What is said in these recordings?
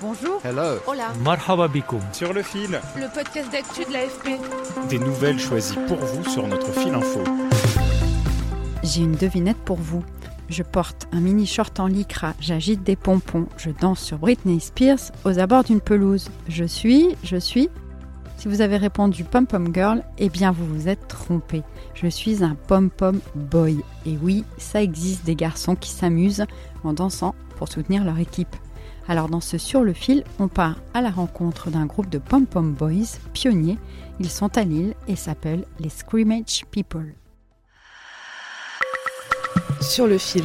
Bonjour. Hello. Hola. Marhaba bikoum. Sur le fil. Le podcast d'actu de l'AFP. Des nouvelles choisies pour vous sur notre fil info. J'ai une devinette pour vous. Je porte un mini short en lycra, j'agite des pompons, je danse sur Britney Spears aux abords d'une pelouse. Je suis. Si vous avez répondu pom-pom girl, eh bien vous vous êtes trompé. Je suis un pom-pom boy. Et oui, ça existe des garçons qui s'amusent en dansant pour soutenir leur équipe. Alors dans ce Sur le fil, on part à la rencontre d'un groupe de pom-pom boys pionniers. Ils sont à Lille et s'appellent les Scrimmage People. Sur le fil.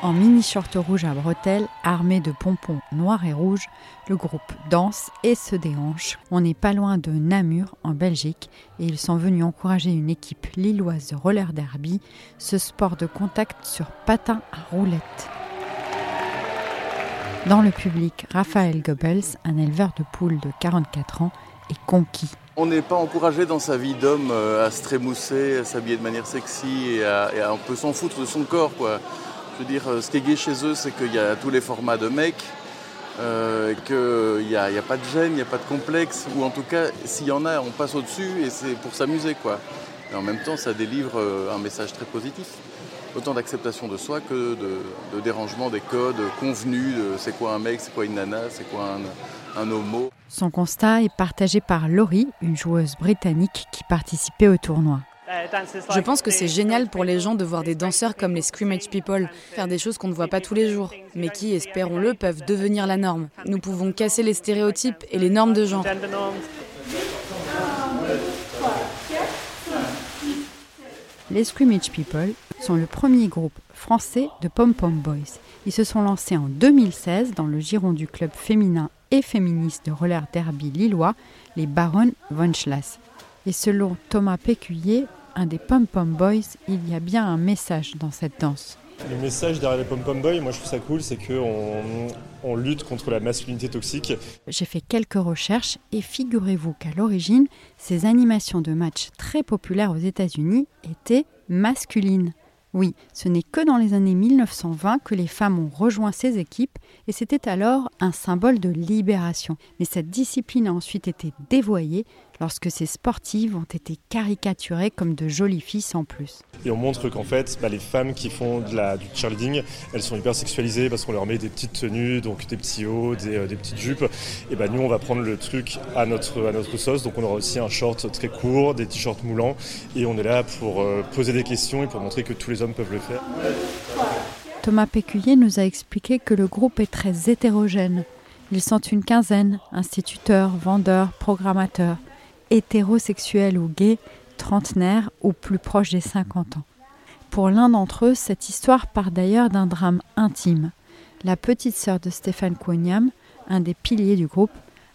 En mini-short rouge à bretelles, armé de pompons noirs et rouges, le groupe danse et se déhanche. On n'est pas loin de Namur, en Belgique, et ils sont venus encourager une équipe lilloise de roller derby, ce sport de contact sur patin à roulettes. Dans le public, Raphaël Goebbels, un éleveur de poules de 44 ans, est conquis. On n'est pas encouragé dans sa vie d'homme à se trémousser, à s'habiller de manière sexy et à un peu s'en foutre de son corps, quoi. Je veux dire, ce qui est gai chez eux, c'est qu'il y a tous les formats de mecs, qu'il n'y a pas de gêne, il n'y a pas de complexe, ou en tout cas, s'il y en a, on passe au-dessus et c'est pour s'amuser, quoi. Et en même temps, ça délivre un message très positif. Autant d'acceptation de soi que de dérangement des codes convenus, c'est quoi un mec, c'est quoi une nana, c'est quoi un homo. Son constat est partagé par Laurie, une joueuse britannique qui participait au tournoi. Je pense que c'est génial pour les gens de voir des danseurs comme les Scrimmage People faire des choses qu'on ne voit pas tous les jours, mais qui, espérons-le, peuvent devenir la norme. Nous pouvons casser les stéréotypes et les normes de genre. Les Scrimmage People sont le premier groupe français de pom-pom boys. Ils se sont lancés en 2016 dans le giron du club féminin et féministe de roller derby lillois, les Baronnes von Schloss. Et selon Thomas Pécuyer, un des pom-pom boys, il y a bien un message dans cette danse. Le message derrière les pom-pom boys, moi je trouve ça cool, c'est qu'on lutte contre la masculinité toxique. J'ai fait quelques recherches et figurez-vous qu'à l'origine, ces animations de matchs très populaires aux États-Unis étaient masculines. Oui, ce n'est que dans les années 1920 que les femmes ont rejoint ces équipes et c'était alors un symbole de libération. Mais cette discipline a ensuite été dévoyée lorsque ces sportives ont été caricaturées comme de jolies filles sans plus. Et on montre qu'en fait, les femmes qui font du cheerleading, elles sont hyper sexualisées parce qu'on leur met des petites tenues, donc des petits hauts, des petites jupes. Et nous, on va prendre le truc à notre sauce. Donc on aura aussi un short très court, des t-shirts moulants. Et on est là pour poser des questions et pour montrer que tous les hommes peuvent le faire. Thomas Pécuyer nous a expliqué que le groupe est très hétérogène. Ils sont une quinzaine, instituteurs, vendeurs, programmateurs. Hétérosexuels ou gays, trentenaires ou plus proches des 50 ans. Pour l'un d'entre eux, cette histoire part d'ailleurs d'un drame intime. La petite sœur de Stéphane Kouignam, un des piliers du groupe,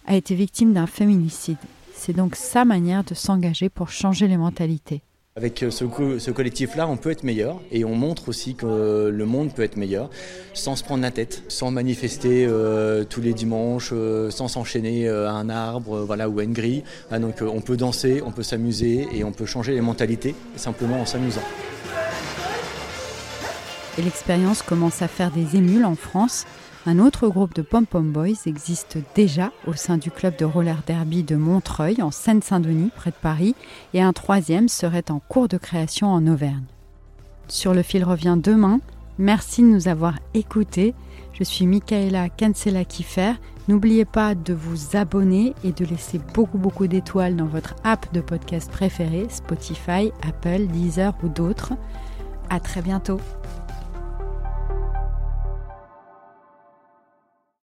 a été victime d'un féminicide. C'est donc sa manière de s'engager pour changer les mentalités. Avec ce collectif-là, on peut être meilleur et on montre aussi que le monde peut être meilleur sans se prendre la tête, sans manifester tous les dimanches, sans s'enchaîner à un arbre ou à une grille. Ah, donc on peut danser, on peut s'amuser et on peut changer les mentalités simplement en s'amusant. Et l'expérience commence à faire des émules en France. Un autre groupe de pom-pom boys existe déjà au sein du club de roller derby de Montreuil, en Seine-Saint-Denis, près de Paris, et un troisième serait en cours de création en Auvergne. Sur le fil revient demain. Merci de nous avoir écoutés. Je suis Michaëla Cancela-Kieffer. N'oubliez pas de vous abonner et de laisser beaucoup d'étoiles dans votre app de podcast préférée, Spotify, Apple, Deezer ou d'autres. À très bientôt.